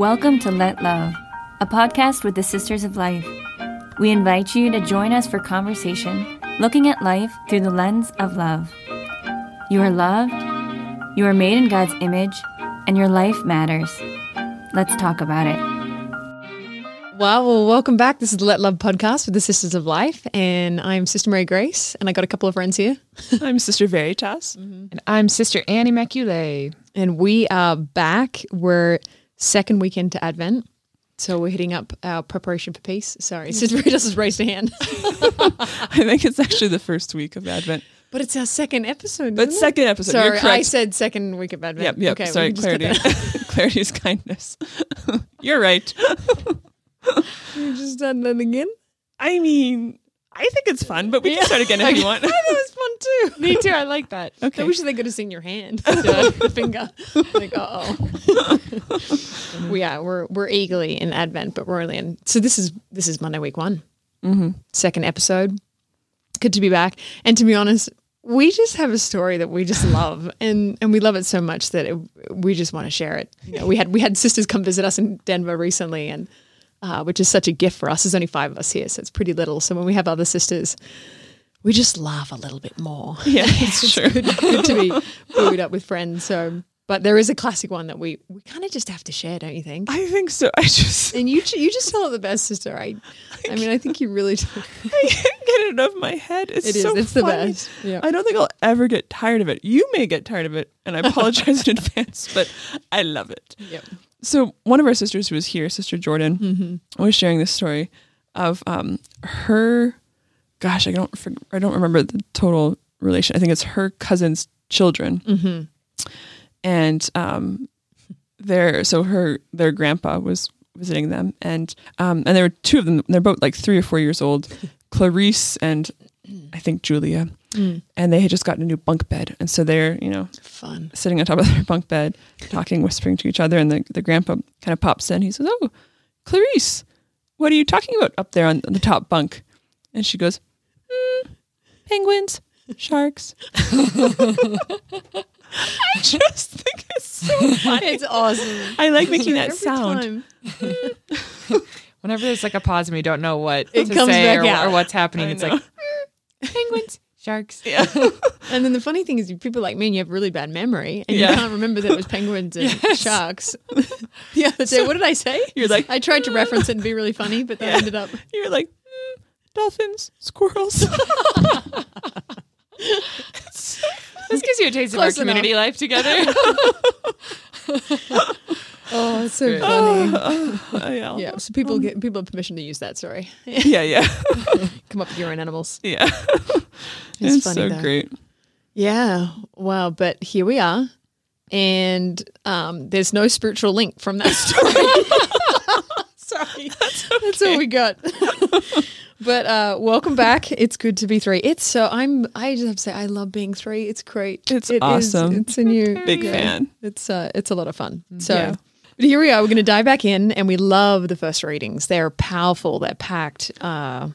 Welcome to Let Love, a podcast with the Sisters of Life. We invite you to join us for conversation, looking at life through the lens of love. You are loved, you are made in God's image, and your life matters. Let's talk about it. Well, welcome back. This is the Let Love podcast with the Sisters of Life, and I'm Sister Mary Grace, and I got a couple of friends here. I'm Sister Veritas. Mm-hmm. And I'm Sister Ann Immaculée. And we are back. We're second weekend to Advent, so we're hitting up our preparation for peace. Sorry, Sister Veritas has raised a hand. I think it's actually the first week of Advent. But it's our second episode, isn't it? Sorry, you're correct. I said second week of Advent. Yep, okay, sorry, clarity. Clarity is kindness. You're right. You just done that again? I mean, I think it's fun, but we can start again if you want. I thought it was fun too. Me too. I like that. Okay. I wish they could have seen your hand, the finger. Like, uh-oh. We're eagerly in Advent, but we're only in. So this is Monday, week one, second episode. Good to be back, and to be honest, we just have a story that we just love, and we love it so much that we just want to share it. You know, we had sisters come visit us in Denver recently, and. Which is such a gift for us. There's only five of us here, so it's pretty little. So when we have other sisters, we just laugh a little bit more. Yeah, it's true. Good to be booed up with friends. So, but there is a classic one that we kind of just have to share, don't you think? I think so. And you just tell it the best, sister. I mean, I think you really do. I can't get it out of my head. It's the best. Yeah. I don't think I'll ever get tired of it. You may get tired of it, and I apologize in advance, but I love it. Yep. So one of our sisters who was here, Sister Jordan, was sharing this story of her. Gosh, I don't remember the total relation. I think it's her cousin's children, and their grandpa was visiting them, and there were two of them. They're both like 3 or 4 years old, Clarice and I think Julia, and they had just gotten a new bunk bed, and so they're fun sitting on top of their bunk bed, talking, whispering to each other, and the grandpa kind of pops in. He says, "Oh, Clarice, what are you talking about up there on the top bunk?" And she goes, "Penguins, sharks." I just think it's so funny. It's awesome. I like making that sound. Whenever there's like a pause and we don't know what to say or what's happening, it's like penguins, sharks. Yeah. And then the funny thing is people like me and you have really bad memory and you can't remember that it was penguins and sharks. The other day, what did I say? You're like, I tried to reference it and be really funny, but that ended up. You're like, dolphins, squirrels. So this gives you a taste of our community life together. Oh, it's so funny. Yeah, so people have permission to use that story. Yeah. Come up with your own animals. Yeah. It's funny, so though. Great. Yeah. Wow. But here we are. And there's no spiritual link from that story. Sorry. That's all we got. But welcome back. It's good to be three. I just have to say I love being three. It's great. It's awesome. It's a new big fan. It's a lot of fun. So But here we are. We're going to dive back in, and we love the first readings. They're powerful. They're packed, and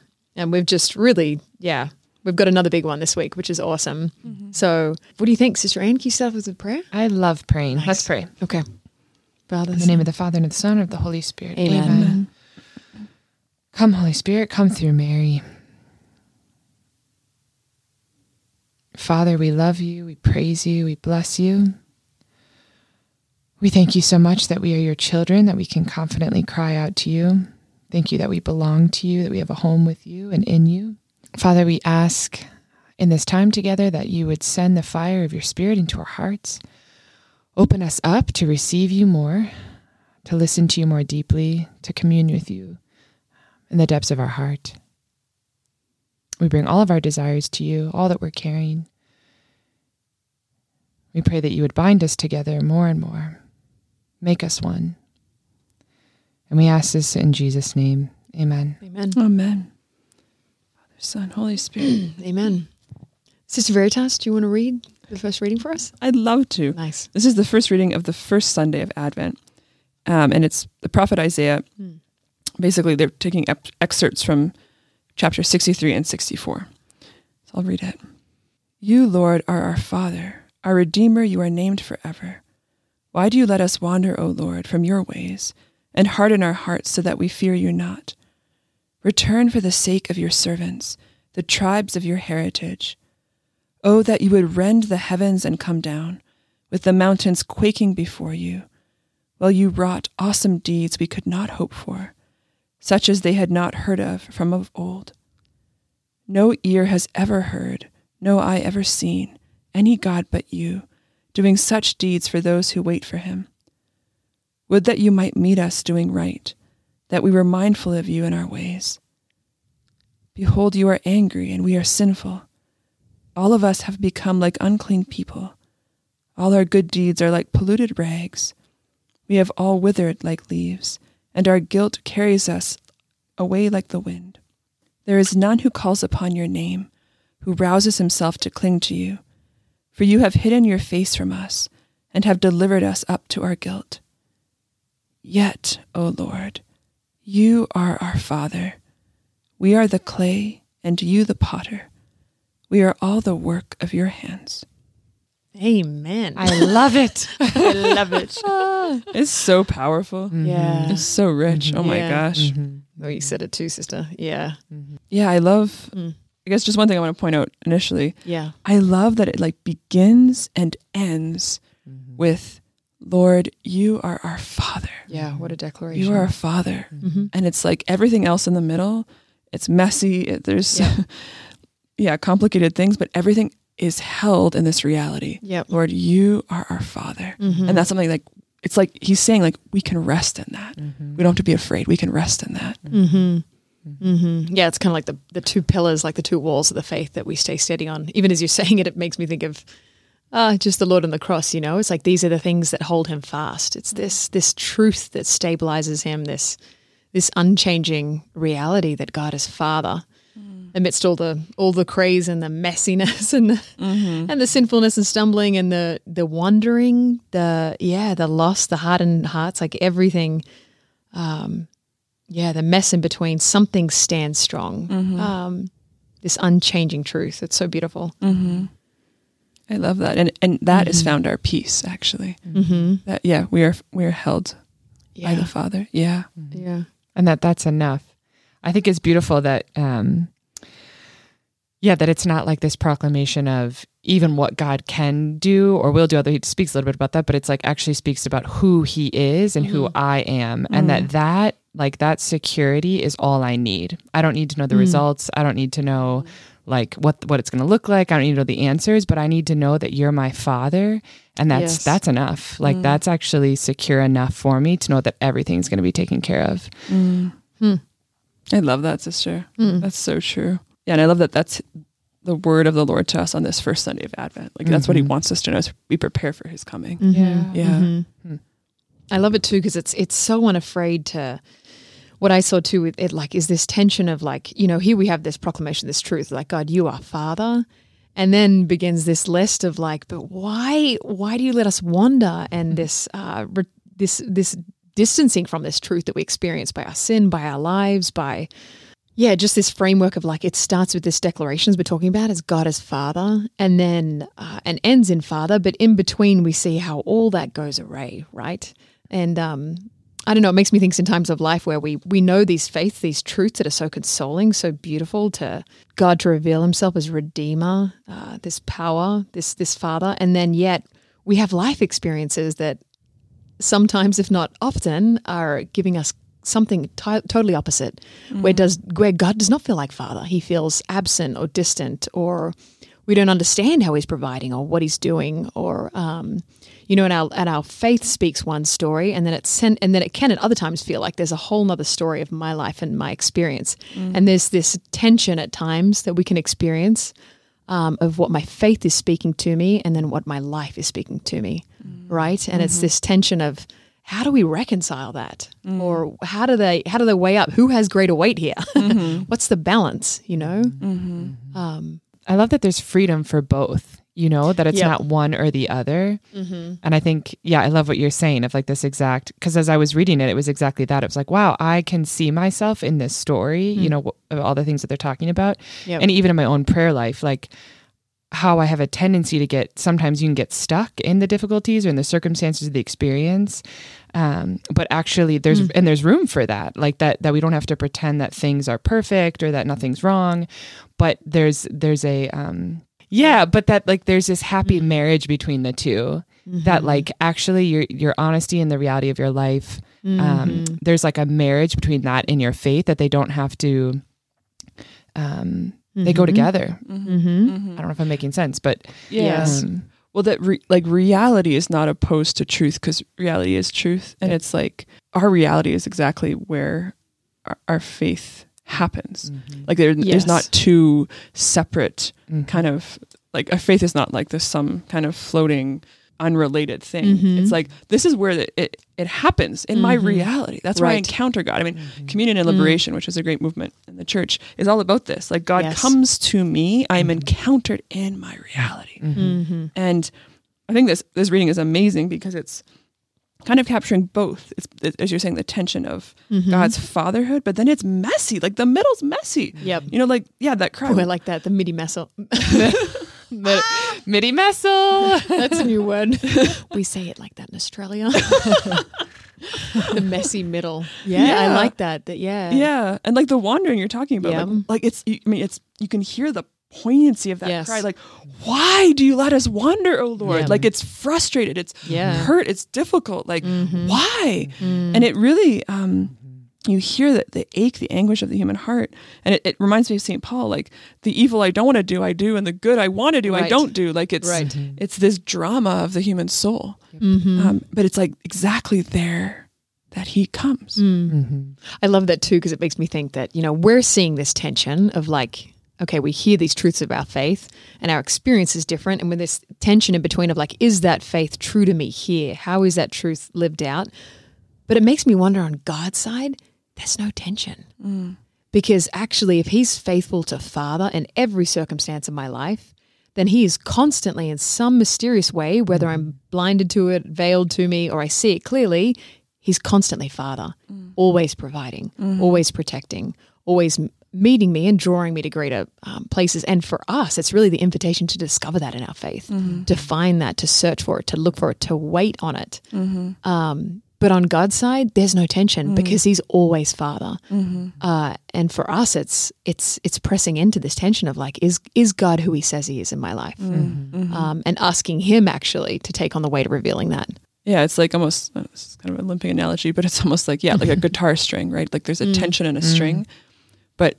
we've just really we've got another big one this week, which is awesome. Mm-hmm. So what do you think, Sister Anne? Can you start with a prayer? I love praying. Nice. Let's pray. Okay. Father, in the name of the Father, and of the Son, and of the Holy Spirit. Amen. Amen. Come, Holy Spirit, come through Mary. Father, we love you, we praise you, we bless you. We thank you so much that we are your children, that we can confidently cry out to you. Thank you that we belong to you, that we have a home with you and in you. Father, we ask in this time together that you would send the fire of your Spirit into our hearts. Open us up to receive you more, to listen to you more deeply, to commune with you. In the depths of our heart, we bring all of our desires to you, all that we're carrying. We pray that you would bind us together more and more, make us one. And we ask this in Jesus' name. Amen. Amen. Amen. Father, Son, Holy Spirit. Amen. Sister Veritas, do you want to read the first reading for us? I'd love to. Nice. This is the first reading of the first Sunday of Advent, and it's the prophet Isaiah. Basically, they're taking excerpts from chapter 63 and 64. So I'll read it. You, Lord, are our Father, our Redeemer, you are named forever. Why do you let us wander, O Lord, from your ways and harden our hearts so that we fear you not. Return for the sake of your servants, the tribes of your heritage. Oh, that you would rend the heavens and come down, with the mountains quaking before you, while you wrought awesome deeds we could not hope for, such as they had not heard of from of old. No ear has ever heard, no eye ever seen, any God but you, doing such deeds for those who wait for him. Would that you might meet us doing right, that we were mindful of you in our ways. Behold, you are angry, and we are sinful. All of us have become like unclean people. All our good deeds are like polluted rags. We have all withered like leaves, and our guilt carries us away like the wind. There is none who calls upon your name, who rouses himself to cling to you. For you have hidden your face from us, and have delivered us up to our guilt. Yet, O Lord, you are our Father. We are the clay, and you the potter. We are all the work of your hands. Amen. I love it. I love it. It's so powerful. Mm-hmm. Yeah. It's so rich. Mm-hmm. Oh, my gosh. Mm-hmm. Oh, you said it too, sister. Yeah. Mm-hmm. Yeah, I love, I guess just one thing I want to point out initially. Yeah. I love that it like begins and ends with, Lord, you are our Father. Yeah, what a declaration. You are our Father. Mm-hmm. And it's like everything else in the middle, it's messy. There's complicated things, but everything is held in this reality. Yep. Lord, you are our Father. Mm-hmm. And that's something like, it's like he's saying like, we can rest in that. Mm-hmm. We don't have to be afraid. We can rest in that. Mm-hmm. Mm-hmm. Yeah, it's kind of like the two pillars, like the two walls of the faith that we stay steady on. Even as you're saying it, it makes me think of just the Lord on the cross, you know. It's like these are the things that hold him fast. It's this truth that stabilizes him, this unchanging reality that God is Father. Amidst all the craze and the messiness and the sinfulness and stumbling and the wandering, the loss, the hardened hearts, like everything, the mess in between, something stands strong. Mm-hmm. This unchanging truth. It's so beautiful. Mm-hmm. I love that, and that has found our peace actually. Mm-hmm. That we are held by the Father. Yeah, yeah, and that's enough. I think it's beautiful that. That it's not like this proclamation of even what God can do or will do, although he speaks a little bit about that, but it's like actually speaks about who he is and who I am. And that security is all I need. I don't need to know the results. I don't need to know like what it's going to look like. I don't need to know the answers, but I need to know that you're my Father. And that's enough. Like that's actually secure enough for me to know that everything's going to be taken care of. Mm. Mm. I love that, sister. Mm. That's so true. Yeah, and I love that that's the word of the Lord to us on this first Sunday of Advent. Like that's what he wants us to know, is we prepare for his coming. Mm-hmm. Yeah. Yeah. Mm-hmm. I love it too, because it's so unafraid to, what I saw too with it, like, is this tension of like, you know, here we have this proclamation, this truth, like, God, you are Father. And then begins this list of like, but why do you let us wander? And this distancing from this truth that we experience by our sin, by our lives, by... Yeah, just this framework of like, it starts with this declaration as we're talking about as God as Father, and then and ends in Father, but in between we see how all that goes away, right? And I don't know, it makes me think in times of life where we know these faiths, these truths that are so consoling, so beautiful, to God to reveal himself as Redeemer, this power, this Father, and then yet we have life experiences that sometimes, if not often, are giving us something totally opposite, where God does not feel like Father. He feels absent or distant, or we don't understand how he's providing or what he's doing, or and our faith speaks one story, and then it can at other times feel like there's a whole nother story of my life and my experience, and there's this tension at times that we can experience of what my faith is speaking to me and then what my life is speaking to me, right? And it's this tension of, how do we reconcile that? Or how do they weigh up? Who has greater weight here? What's the balance, you know? Mm-hmm. I love that there's freedom for both, you know, that it's not one or the other. Mm-hmm. And I think, I love what you're saying of like this exact, because as I was reading it, it was exactly that. It was like, wow, I can see myself in this story, you know, all the things that they're talking about. Yep. And even in my own prayer life, like, how I have a tendency to get, sometimes you can get stuck in the difficulties or in the circumstances of the experience. But actually there's, and there's room for that, like that we don't have to pretend that things are perfect or that nothing's wrong, but there's this happy marriage between the two that like, actually your honesty and the reality of your life, there's like a marriage between that and your faith that they don't have to, they go together. I don't know if I'm making sense, but yes. Well, that reality is not opposed to truth, because reality is truth, and it's like our reality is exactly where our faith happens. Like there's not two separate kind of like, our faith is not like there's some kind of floating unrelated thing. It's like, this is where it happens in my reality. That's where I encounter God. I mean, Communion and Liberation, which is a great movement in the church, is all about this. Like, God comes to me, I am encountered in my reality. And I think this reading is amazing because it's kind of capturing both. It's as you're saying, the tension of God's fatherhood, but then it's messy. Like, the middle's messy. Yep. You know, like, yeah, that crowd. Oh, I like that. The midi messel. Midi messel. That's a new word. We say it like that in Australia. The messy middle. Yeah, I like that. Yeah, and like the wandering you're talking about. Yeah. Like it's. I mean, it's. You can hear the poignancy of that cry. Like, why do you let us wander, O Lord? Yeah. Like, it's frustrated. It's hurt. It's difficult. Like, why? And it really. You hear that the ache, the anguish of the human heart. And it reminds me of Saint Paul, like the evil I don't want to do, I do. And the good I want to do, I don't do. Like it's this drama of the human soul. But it's like exactly there that he comes. I love that too, because it makes me think that, you know, we're seeing this tension of like, okay, we hear these truths of our faith and our experience is different. And with this tension in between of like, is that faith true to me here? How is that truth lived out? But it makes me wonder, on God's side, there's no tension. Because actually, if he's faithful to Father in every circumstance of my life, then he is constantly in some mysterious way, whether I'm blinded to it, veiled to me, or I see it clearly, he's constantly Father, always providing, always protecting, always meeting me and drawing me to greater places. And for us, it's really the invitation to discover that in our faith, to find that, to search for it, to look for it, to wait on it. But on God's side, there's no tension because he's always Father. And for us, it's pressing into this tension of like, is God who he says he is in my life? And asking him actually to take on the weight of revealing that. Yeah, it's like almost, it's kind of a limping analogy, but it's almost like, like a guitar string, right? Like there's a tension in a string, but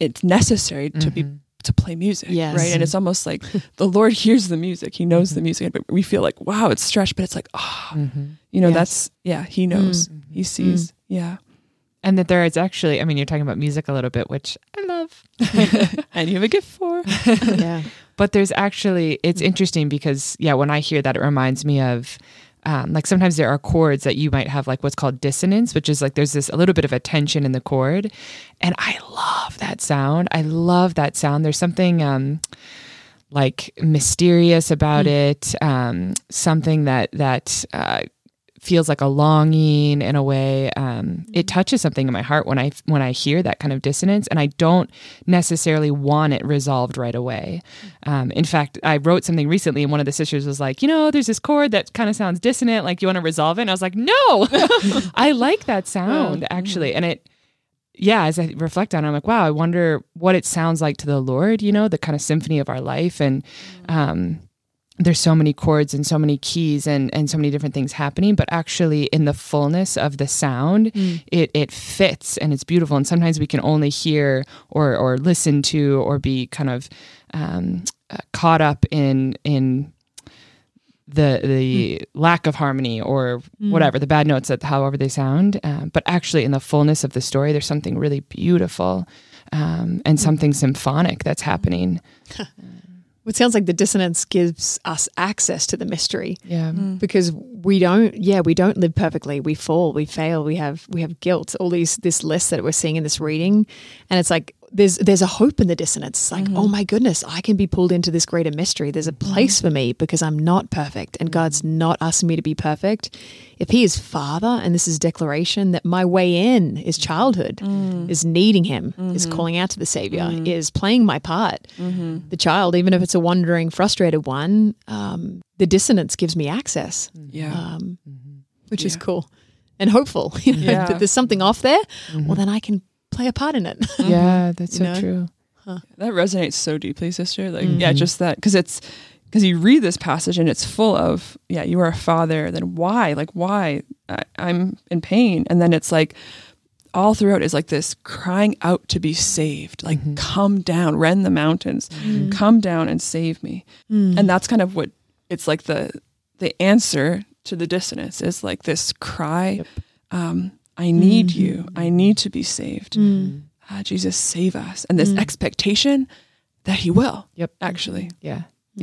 it's necessary to be to play music, right? And it's almost like the Lord hears the music. He knows the music, but we feel like, wow, it's stretched, but it's like, you know, that's, he knows, he sees. And that there is actually, I mean, you're talking about music a little bit, which I love and you have a gift for. But there's actually, it's interesting because when I hear that, it reminds me of like sometimes there are chords that you might have like what's called dissonance, which is like there's this a little bit of a tension in the chord. And I love that sound. There's something like mysterious about it, something that feels like a longing in a way. It touches something in my heart when I hear that kind of dissonance, and I don't necessarily want it resolved right away. In fact, I wrote something recently and one of the sisters was like, you know, there's this chord that kind of sounds dissonant. Like, you want to resolve it? And I was like, no, I like that sound actually. And it, as I reflect on it, I'm like, wow, I wonder what it sounds like to the Lord, you know, the kind of symphony of our life. And, there's so many chords and so many keys and so many different things happening, but actually in the fullness of the sound, it fits and it's beautiful. And sometimes we can only hear or listen to or be kind of caught up in the lack of harmony or whatever, the bad notes, that however they sound. But actually in the fullness of the story, there's something really beautiful and something symphonic that's happening. It sounds like the dissonance gives us access to the mystery, because we don't live perfectly. We fall, we fail, we have guilt, all this list that we're seeing in this reading. And it's like there's a hope in the dissonance. It's like, oh my goodness, I can be pulled into this greater mystery. There's a place for me because I'm not perfect, and God's not asking me to be perfect. If He is Father, and this is declaration that my way in is childhood, is needing Him, is calling out to the Savior, is playing my part. The child, even if it's a wandering, frustrated one, the dissonance gives me access, which is cool and hopeful. You know, that there's something off there. Well, then I can play a part in it. Yeah, that's so true. Huh. That resonates so deeply, sister. Like, just that, because you read this passage and it's full of, you are a father, then why? Like, why? I'm in pain. And then it's like, all throughout is like this crying out to be saved, like come down, rend the mountains, come down and save me. And that's kind of what it's like, the answer to the dissonance is like this cry, I need you, I need to be saved. Jesus, save us. And this expectation that He will, actually. I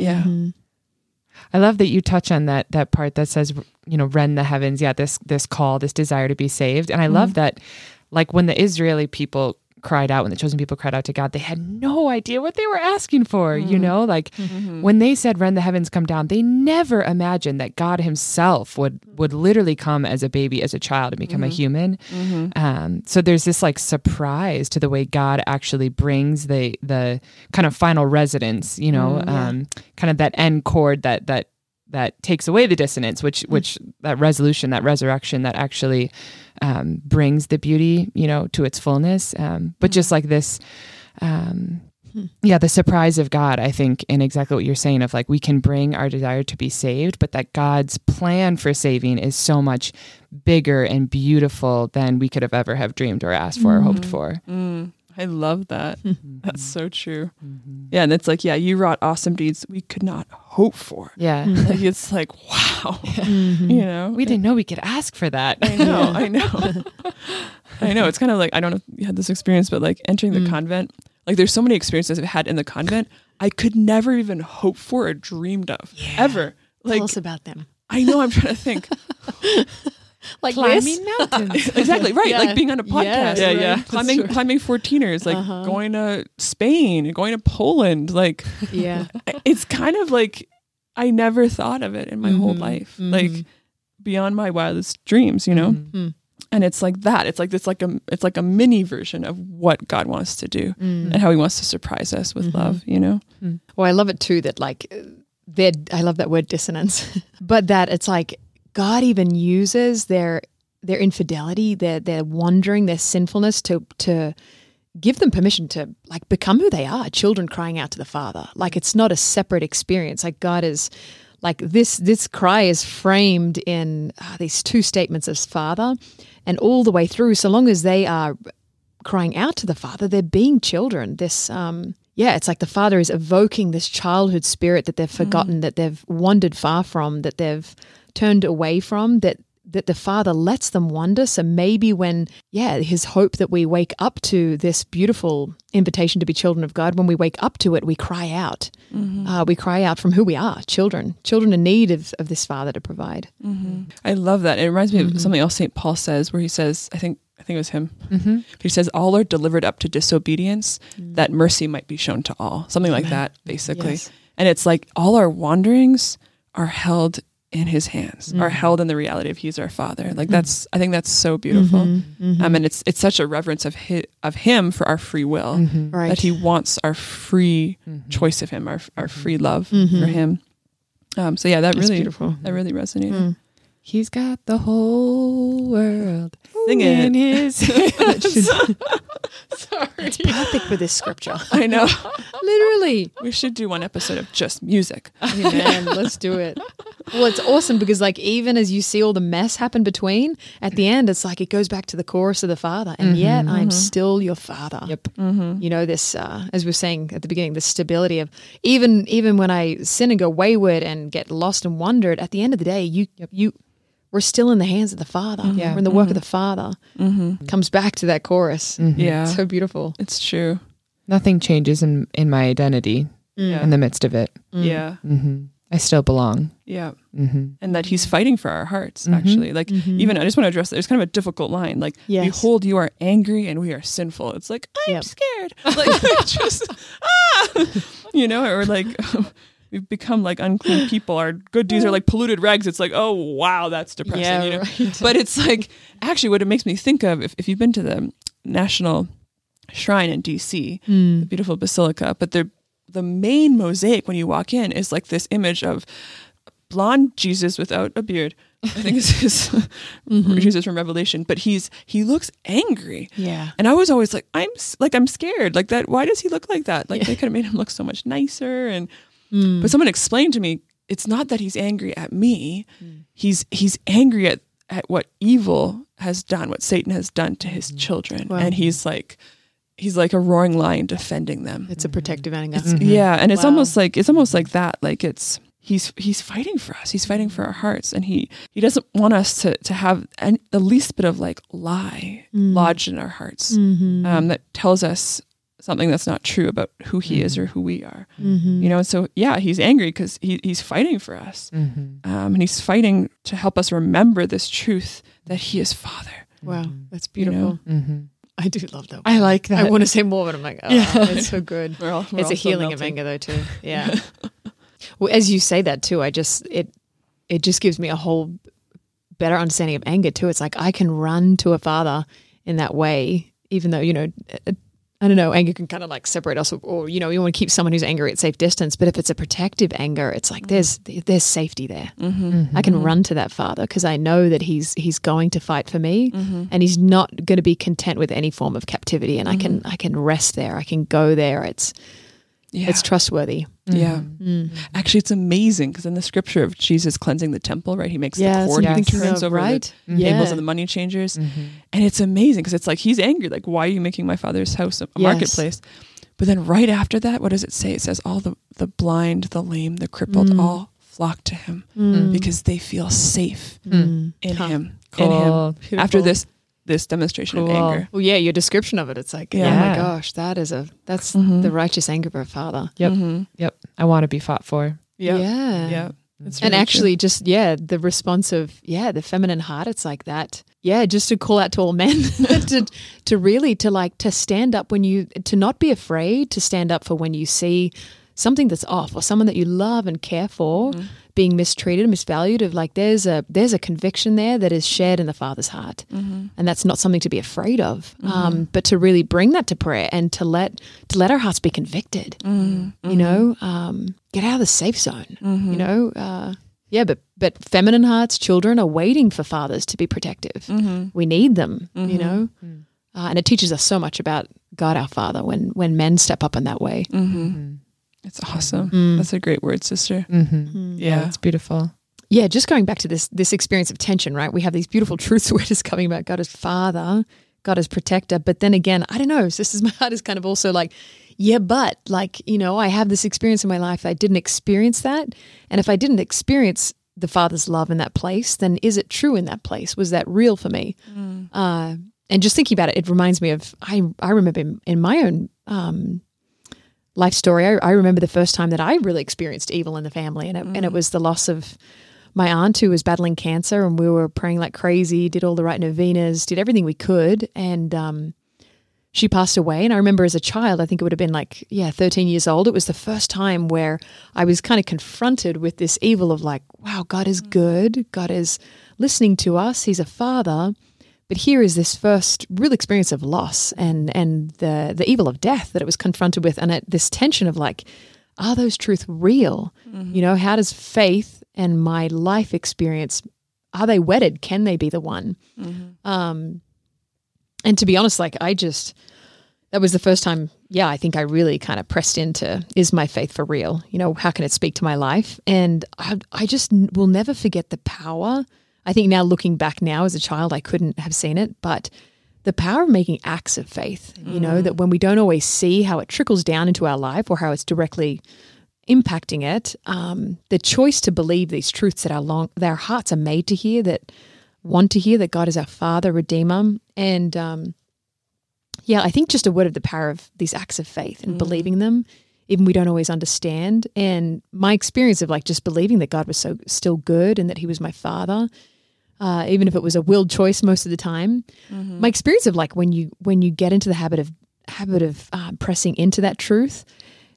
love that you touch on that part that says, you know, rend the heavens. Yeah, this call, this desire to be saved. And I love that, like when the Israeli people cried out, when the chosen people cried out to God, they had no idea what they were asking for, you know, like when they said, rend the heavens, come down, they never imagined that God Himself would literally come as a baby, as a child, and become a human. So there's this like surprise to the way God actually brings the kind of final resonance, you know, kind of that end chord that takes away the dissonance, which that resolution, that resurrection, that actually brings the beauty, you know, to its fullness. But just like this, the surprise of God, I think, in exactly what you're saying of like, we can bring our desire to be saved, but that God's plan for saving is so much bigger and beautiful than we could have ever have dreamed or asked for or hoped for. I love that. That's so true. Yeah, and it's like, you wrought awesome deeds we could not hope for. Yeah. Like, it's like, wow. You know? We didn't know we could ask for that. I know. I know. It's kind of like, I don't know if you had this experience, but like entering the convent, like there's so many experiences I've had in the convent I could never even hope for or dreamed of, ever. Like, tell us about them. I know, I'm trying to think. Like climbing mountains. Exactly, right. Yeah. Like being on a podcast. Yeah, right. Yeah. Climbing 14ers, like going to Spain, going to Poland. Like, yeah. It's kind of like I never thought of it in my whole life, like beyond my wildest dreams, you know? And it's like that. It's like a mini version of what God wants to do and how He wants to surprise us with love, you know? Well, I love it too that like, I love that word dissonance, but that it's like, God even uses their infidelity, their wandering, their sinfulness to give them permission to like become who they are, children crying out to the Father. Like it's not a separate experience. Like God is like this cry is framed in these two statements as Father, and all the way through, so long as they are crying out to the Father, they're being children. This it's like the Father is evoking this childhood spirit that they've forgotten, that they've wandered far from, that they've turned away from, that the Father lets them wander. So maybe when, His hope that we wake up to this beautiful invitation to be children of God, when we wake up to it, we cry out. We cry out from who we are, children in need of this Father to provide. I love that. It reminds me of something else St. Paul says, where he says, I think it was him, but he says, all are delivered up to disobedience, that mercy might be shown to all. Something like that, basically. Yes. And it's like all our wanderings are held in His hands, are held in the reality of He's our Father. Like that's, I think that's so beautiful. And it's such a reverence of Him for our free will, that He wants our free choice of Him, our free love for Him. So yeah, that really resonated. He's got the whole world in His hands. Sorry. It's perfect for this scripture. I know. Literally. We should do one episode of just music. Amen. Let's do it. Well, it's awesome because like even as you see all the mess happen between, at the end, it's like it goes back to the chorus of the Father. And yet I'm still your Father. Yep. You know, this, as we were saying at the beginning, the stability of even when I sin and go wayward and get lost and wandered, at the end of the day, we're still in the hands of the Father. We're in the work of the Father. Comes back to that chorus. Yeah. It's so beautiful. It's true. Nothing changes in my identity in the midst of it. Yeah. I still belong. Yeah. Mm-hmm. And that he's fighting for our hearts, mm-hmm. actually. Like, mm-hmm. even, I just want to address that. It's kind of a difficult line. Like, yes. Behold, you are angry and we are sinful. It's like, I'm scared. Like, just, you know, or like, we've become like unclean people. Our good deeds are like polluted rags. It's like, oh, wow, that's depressing. Yeah, you know? Right. But it's like, actually what it makes me think of, if you've been to the National Shrine in DC, the beautiful basilica, but the main mosaic when you walk in is like this image of blonde Jesus without a beard. I think this is Jesus from Revelation, but he looks angry. Yeah. And I was always like, I'm scared. Like that, why does he look like that? Like they could have made him look so much nicer. And but someone explained to me, it's not that he's angry at me. He's angry at what evil has done, what Satan has done to his children. Wow. And he's like a roaring lion defending them. It's a protective anger. Yeah. And it's almost like that. Like he's fighting for us. He's fighting for our hearts. And he doesn't want us to have the least bit of like lie lodged in our hearts that tells us something that's not true about who he is or who we are, you know? And so, yeah, he's angry because he's fighting for us. And he's fighting to help us remember this truth that he is Father. Wow. That's beautiful. You know? I do love that one. I like that. I want to say more, but I'm like, oh, it's so good. It's a healing of anger though too. Yeah. Well, as you say that too, I just, it just gives me a whole better understanding of anger too. It's like, I can run to a Father in that way, even though, you know, I don't know, anger can kind of like separate us or, you know, you want to keep someone who's angry at safe distance. But if it's a protective anger, it's like there's safety there. I can run to that Father because I know that he's going to fight for me and he's not going to be content with any form of captivity. And I can rest there. I can go there. It's trustworthy. Yeah. Actually, it's amazing because in the scripture of Jesus cleansing the temple, right? He makes the cord, he turns over the tables and the money changers. And it's amazing because it's like, he's angry. Like, why are you making my Father's house a marketplace? But then right after that, what does it say? It says all the blind, the lame, the crippled, all flock to him because they feel safe in him. Cool. In him. Beautiful. After this demonstration of anger. Well, yeah, your description of it, it's like, oh my gosh, that's the righteous anger of a Father. Yep. Yep. I want to be fought for. Yep. Yeah. Yeah. Really and actually true. Just, the response of, the feminine heart, it's like that. Yeah. Just to call out to all men to really, to stand up to not be afraid, to stand up for when you see something that's off or someone that you love and care for being mistreated, misvalued, of like there's a conviction there that is shared in the Father's heart. And that's not something to be afraid of, but to really bring that to prayer and to let our hearts be convicted, you know, get out of the safe zone, you know. But feminine hearts, children are waiting for fathers to be protective. We need them, you know. And it teaches us so much about God our Father when men step up in that way. It's awesome. That's a great word, sister. Yeah, it's beautiful. Yeah, just going back to this experience of tension, right? We have these beautiful truths we're discovering about God as Father, God as protector. But then again, I don't know, sisters, my heart is kind of also like, but like, you know, I have this experience in my life. I didn't experience that. And if I didn't experience the Father's love in that place, then is it true in that place? Was that real for me? And just thinking about it, it reminds me of, I remember in my own life story. I remember the first time that I really experienced evil in the family, and it was the loss of my aunt who was battling cancer, and we were praying like crazy, did all the right novenas, did everything we could, and she passed away. And I remember as a child, I think it would have been like 13 years old, it was the first time where I was kind of confronted with this evil of like, wow, God is good, God is listening to us, he's a Father. But here is this first real experience of loss and the evil of death that it was confronted with, and this tension of like, are those truths real? You know, how does faith and my life experience, are they wedded? Can they be the one? And to be honest, like that was the first time, I think I really kind of pressed into, is my faith for real? You know, how can it speak to my life? And I just will never forget the power. I think now looking back now as a child, I couldn't have seen it, but the power of making acts of faith, you know, that when we don't always see how it trickles down into our life or how it's directly impacting it, the choice to believe these truths that our hearts are made to hear, that want to hear, that God is our Father, Redeemer. And I think just a word of the power of these acts of faith and believing them even we don't always understand. And my experience of like just believing that God was so still good and that he was my father, even if it was a willed choice most of the time, my experience of like when you get into the habit of pressing into that truth,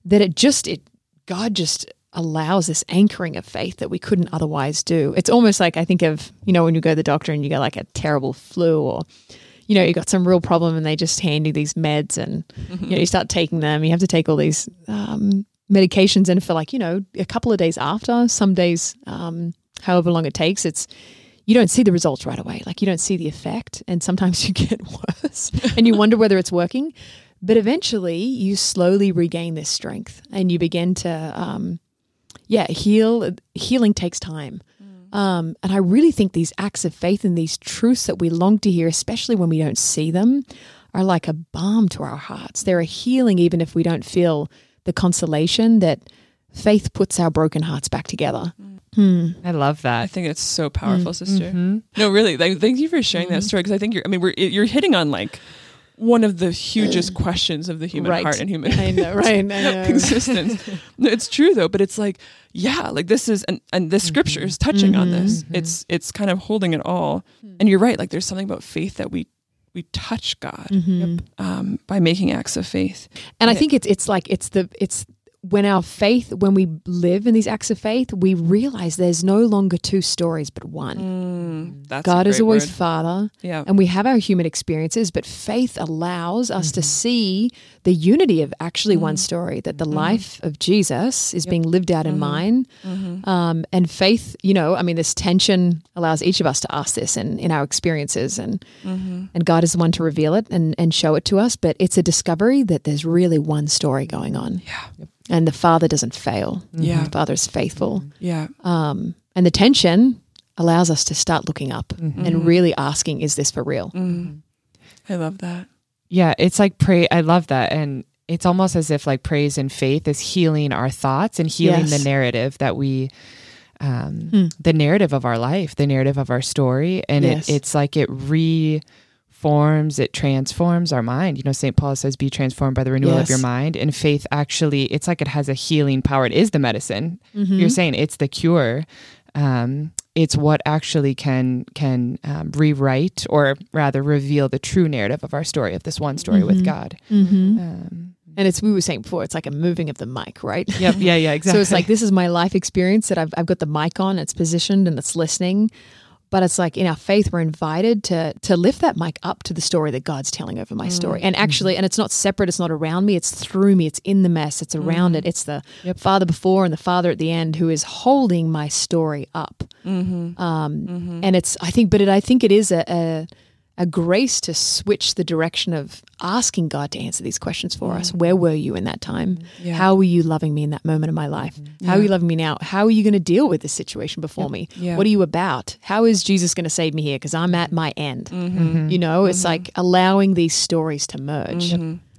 that God just allows this anchoring of faith that we couldn't otherwise do. It's almost like I think of, when you go to the doctor and you get like a terrible flu or, you got some real problem and they just hand you these meds and, you start taking them. You have to take all these medications and for like, a couple of days after, some days, however long it takes, you don't see the results right away. Like you don't see the effect and sometimes you get worse and you wonder whether it's working. But eventually you slowly regain this strength and you begin to, heal. Healing takes time. And I really think these acts of faith and these truths that we long to hear, especially when we don't see them, are like a balm to our hearts. They're a healing even if we don't feel the consolation that faith puts our broken hearts back together. I love that. I think it's so powerful, sister. No, really. Like, thank you for sharing that story because I think you're hitting on like one of the hugest questions of the human heart and human existence. No, it's true though, but it's like, this is, and this scripture is touching on this. It's kind of holding it all. And you're right. Like there's something about faith that we touch God by making acts of faith. And I think it's when our faith, when we live in these acts of faith, we realize there's no longer two stories, but one. That's God is always Father, and we have our human experiences, but faith allows us to see the unity of actually one story, that the life of Jesus is being lived out in mine. And faith, this tension allows each of us to ask this in our experiences and God is the one to reveal it and show it to us. But it's a discovery that there's really one story going on. Yeah. Yep. And the Father doesn't fail. Yeah. The Father is faithful. Yeah. And the tension allows us to start looking up and really asking, is this for real? I love that. Yeah. It's like pray. I love that. And it's almost as if like praise and faith is healing our thoughts and healing the narrative that we, the narrative of our life, the narrative of our story. And it's like it transforms our mind. St. Paul says, be transformed by the renewal of your mind. And faith actually, it's like it has a healing power. It is the medicine. You're saying it's the cure. It's what actually can rewrite or rather reveal the true narrative of our story, of this one story with God. And we were saying before, it's like a moving of the mic, right? Yep. Yeah, exactly. So it's like, this is my life experience that I've got the mic on, it's positioned and it's listening. But it's like in our faith, we're invited to lift that mic up to the story that God's telling over my story. And actually, and it's not separate, it's not around me, it's through me, it's in the mess, it's around it. It's the Father before and the Father at the end who is holding my story up. And I think it is a grace to switch the direction of asking God to answer these questions for us. Where were you in that time? Yeah. How were you loving me in that moment of my life? How are you loving me now? How are you going to deal with this situation before me? Yeah. What are you about? How is Jesus going to save me here? Because I'm at my end. It's like allowing these stories to merge.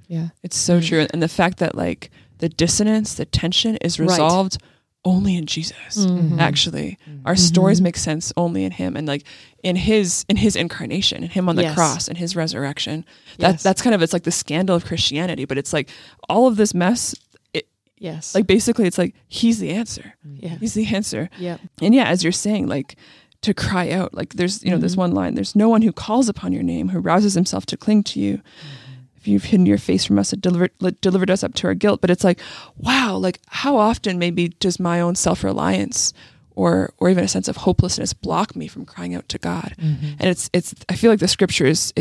Yeah, it's so true. And the fact that like the dissonance, the tension is resolved only in Jesus, actually. Our stories make sense only in him and like in his incarnation, in him on the cross and his resurrection. That's kind of, it's like the scandal of Christianity, but it's like all of this mess. Like basically it's like, he's the answer. Yeah. He's the answer. Yeah. And as you're saying, like to cry out, like there's, this one line, there's no one who calls upon your name, who rouses himself to cling to you. You've hidden your face from us and delivered us up to our guilt. But it's like, wow, like how often maybe does my own self-reliance or even a sense of hopelessness block me from crying out to God? And it's I feel like the scripture is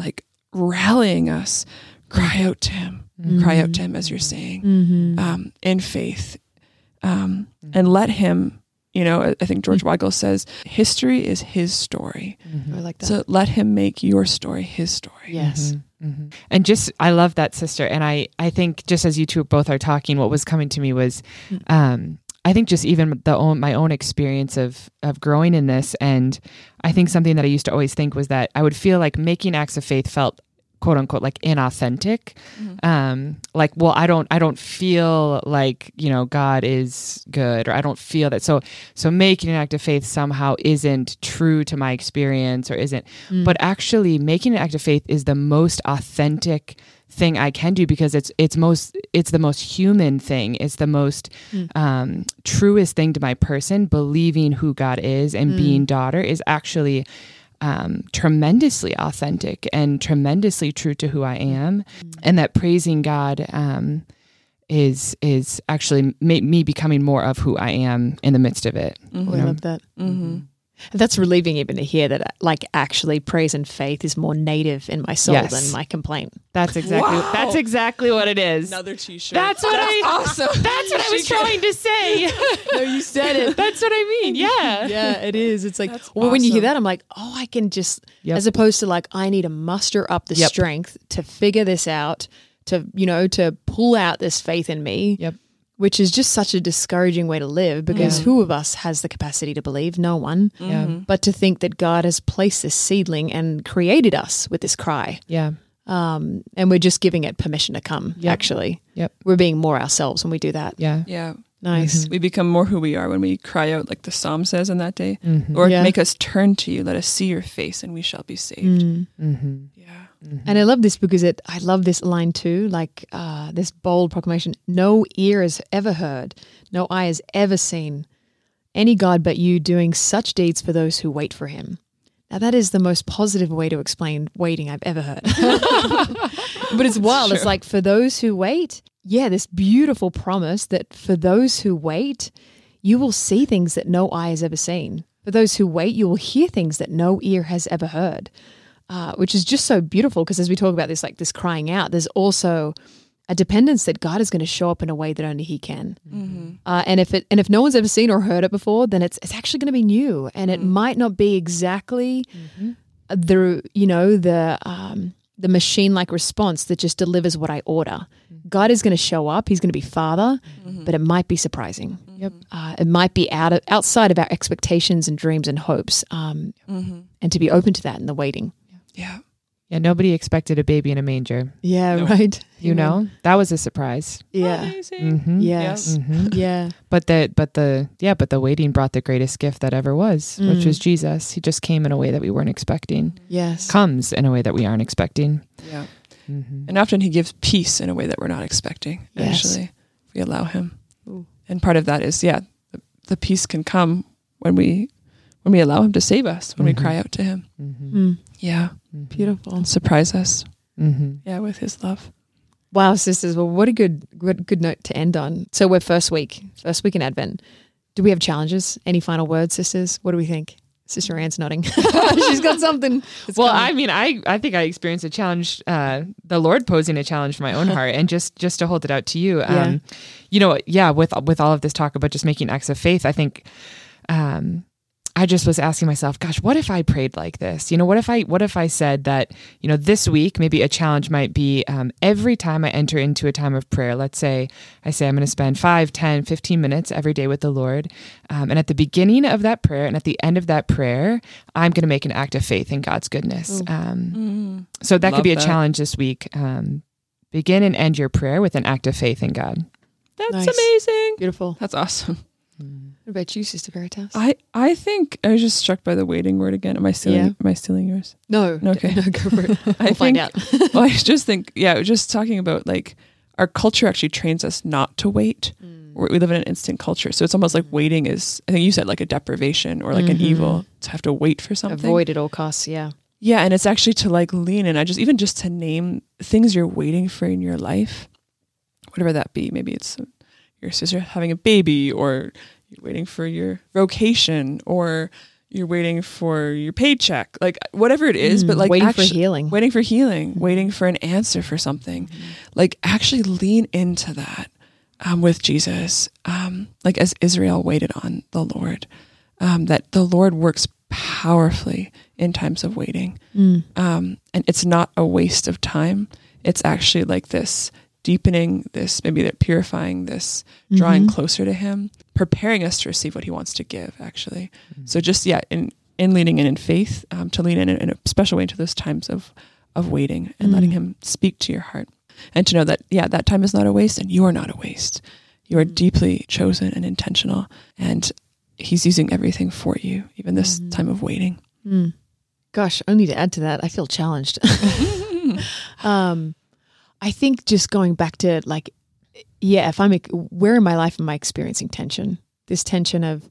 like rallying us, cry out to him, cry out to him, as you're saying, in faith, and let him, I think George Weigel says, history is his story. I like that. So let him make your story his story. Yes. And just, I love that, sister. And I think just as you two both are talking, what was coming to me was, I think just even my own experience of growing in this. And I think something that I used to always think was that I would feel like making acts of faith felt, quote unquote, like inauthentic. Like, well, I don't feel like, God is good, or I don't feel that. So making an act of faith somehow isn't true to my experience, or isn't, but actually making an act of faith is the most authentic thing I can do, because it's the most human thing. It's the most truest thing to my person. Believing who God is and being daughter is actually tremendously authentic and tremendously true to who I am. And that praising God is actually me becoming more of who I am in the midst of it. Mm-hmm. I love that. Mm-hmm. That's relieving even to hear that, like, actually praise and faith is more native in my soul than my complaint. That's exactly that's exactly what it is. Another t-shirt. That's what I was trying to say. No, you said it. That's what I mean. Yeah. Yeah, it is. It's like, that's well, awesome. When you hear that, I'm like, oh, I can just, as opposed to like, I need to muster up the strength to figure this out, to, you know, to pull out this faith in me. Yep. Which is just such a discouraging way to live, because who of us has the capacity to believe? No one. Yeah. But to think that God has placed this seedling and created us with this cry. Yeah. And we're just giving it permission to come, actually. Yep. We're being more ourselves when we do that. Yeah. Yeah. Nice. Mm-hmm. We become more who we are when we cry out, like the psalm says on that day. Mm-hmm. Lord, make us turn to you. Let us see your face and we shall be saved. Mm-hmm. Yeah. Mm-hmm. And I love this because I love this line too, like this bold proclamation, no ear has ever heard, no eye has ever seen any God but you doing such deeds for those who wait for him. Now that is the most positive way to explain waiting I've ever heard. But it's wild. It's like for those who wait, this beautiful promise that for those who wait, you will see things that no eye has ever seen. For those who wait, you will hear things that no ear has ever heard. Which is just so beautiful, because as we talk about this, like this crying out, there's also a dependence that God is going to show up in a way that only he can. Mm-hmm. And if no one's ever seen or heard it before, then it's actually going to be new, and it might not be exactly the machine-like response that just delivers what I order. God is going to show up. He's going to be Father, but it might be surprising. Yep. It might be outside of our expectations and dreams and hopes, and to be open to that in the waiting. Yeah. Yeah, nobody expected a baby in a manger. Yeah, no. Right. You know, that was a surprise. Yeah. Amazing. Mm-hmm. Yes. Mm-hmm. Yeah. But the waiting brought the greatest gift that ever was, which was Jesus. He just came in a way that we weren't expecting. Yes. Comes in a way that we aren't expecting. Yeah. Mm-hmm. And often he gives peace in a way that we're not expecting, actually, if we allow him. Ooh. And part of that is, the peace can come when we allow him to save us, when we cry out to him. Mm-hmm. Yeah. Mm-hmm. Beautiful. And surprise us. Mm-hmm. Yeah, with his love. Wow, sisters. Well, what a good note to end on. So we're first week in Advent. Do we have challenges? Any final words, sisters? What do we think? Sister Ann's nodding. She's got something. Well, coming. I mean, I think I experienced a challenge, the Lord posing a challenge for my own heart, and just to hold it out to you. With all of this talk about just making acts of faith, I think, I just was asking myself, gosh, what if I prayed like this? You know, what if I said that, you know, this week, maybe a challenge might be every time I enter into a time of prayer, let's say I say I'm going to spend 5, 10, 15 minutes every day with the Lord. And at the beginning of that prayer and at the end of that prayer, I'm going to make an act of faith in God's goodness. So that could be a challenge this week. Begin and end your prayer with an act of faith in God. That's amazing. Beautiful. That's awesome. What about you, Sister Veritas? I think I was just struck by the waiting word again. Am I stealing yours? No. Okay. No, go for it. We'll find out. Well, I just think, just talking about like our culture actually trains us not to wait. We live in an instant culture. So it's almost like waiting is, I think you said, like a deprivation or like an evil, to have to wait for something. Avoid at all costs, yeah. Yeah, and it's actually to like lean in. Just to name things you're waiting for in your life, whatever that be. Maybe it's your sister having a baby, or you're waiting for your vocation, or you're waiting for your paycheck, like whatever it is, but like waiting for healing, waiting for an answer for something, like actually lean into that with Jesus, like as Israel waited on the Lord, that the Lord works powerfully in times of waiting. And it's not a waste of time. It's actually like this deepening, this maybe that purifying, this drawing closer to him, preparing us to receive what he wants to give, actually. So just in leaning in faith, to lean in a special way into those times of waiting, and letting him speak to your heart, and to know that that time is not a waste, and you are not a waste. You are deeply chosen and intentional, and he's using everything for you, even this time of waiting. Gosh, only to add to that, I feel challenged. I think just going back to where in my life am I experiencing tension? This tension of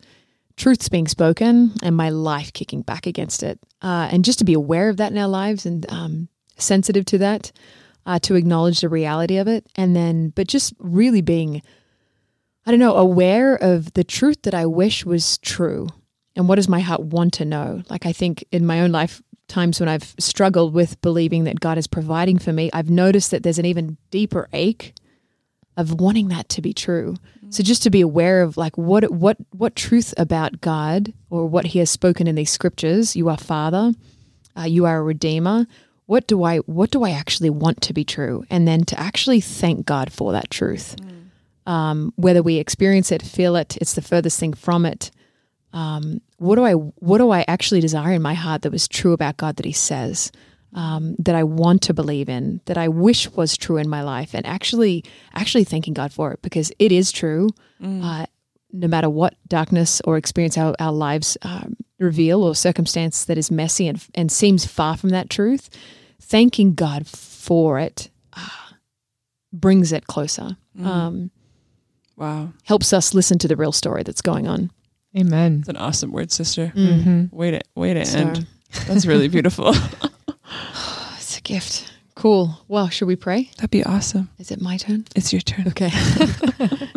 truth's being spoken and my life kicking back against it. And just to be aware of that in our lives and sensitive to that, to acknowledge the reality of it. And then, but just really being, aware of the truth that I wish was true. And what does my heart want to know? Like, I think in my own life, times when I've struggled with believing that God is providing for me, I've noticed that there's an even deeper ache of wanting that to be true. Mm-hmm. So just to be aware of like what truth about God or what he has spoken in these scriptures, you are Father, you are a Redeemer, what do I actually want to be true? And then to actually thank God for that truth. Mm. Whether we experience it, feel it, it's the furthest thing from it. What do I actually desire in my heart that was true about God that he says, that I want to believe in, that I wish was true in my life, and actually thanking God for it, because it is true, no matter what darkness or experience our lives reveal or circumstance that is messy and seems far from that truth, thanking God for it brings it closer. Wow. Helps us listen to the real story that's going on. Amen. That's an awesome word, sister. Mm-hmm. Way to end. That's really beautiful. It's a gift. Cool. Well, should we pray? That'd be awesome. Is it my turn? It's your turn. Okay.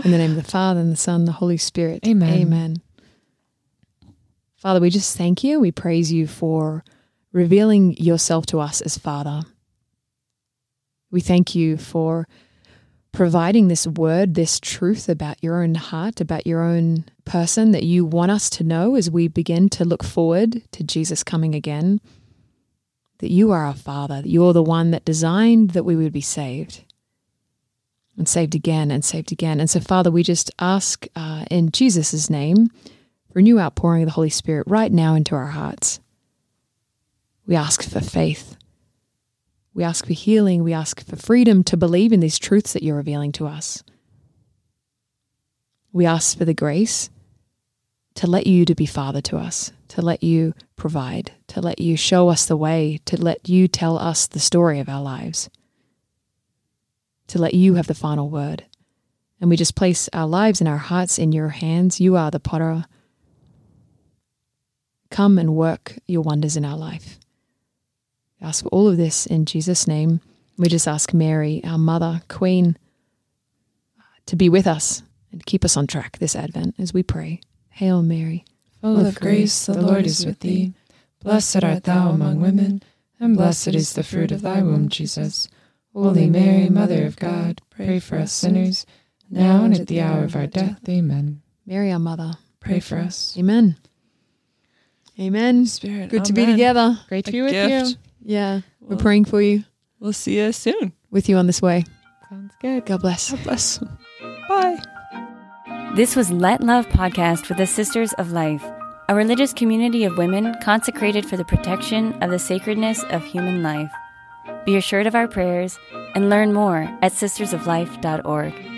In the name of the Father, and the Son, and the Holy Spirit. Amen. Amen. Father, we just thank you. We praise you for revealing yourself to us as Father. We thank you for providing this word, this truth about your own heart, about your own person that you want us to know as we begin to look forward to Jesus coming again, that you are our Father, that you're the one that designed that we would be saved and saved again and saved again. And so, Father, we just ask in Jesus' name for a new outpouring of the Holy Spirit right now into our hearts. We ask for faith. We ask for healing. We ask for freedom to believe in these truths that you're revealing to us. We ask for the grace to let you to be Father to us, to let you provide, to let you show us the way, to let you tell us the story of our lives, to let you have the final word. And we just place our lives and our hearts in your hands. You are the potter. Come and work your wonders in our life. We ask for all of this in Jesus' name. We just ask Mary, our mother, Queen, to be with us and keep us on track this Advent as we pray. Hail Mary. Full of grace, the Lord is with thee. Blessed art thou among women, and blessed is the fruit of thy womb, Jesus. Holy Mary, Mother of God, pray for us sinners, now and at the hour of our death. Amen. Mary, our mother, pray for us. Amen. Amen. Spirit, good to be together. Great to be with you. Yeah, we're praying for you. We'll see you soon. With you on this way. Sounds good. God bless. God bless. Bye. This was Let Love Podcast with the Sisters of Life, a religious community of women consecrated for the protection of the sacredness of human life. Be assured of our prayers and learn more at sistersoflife.org.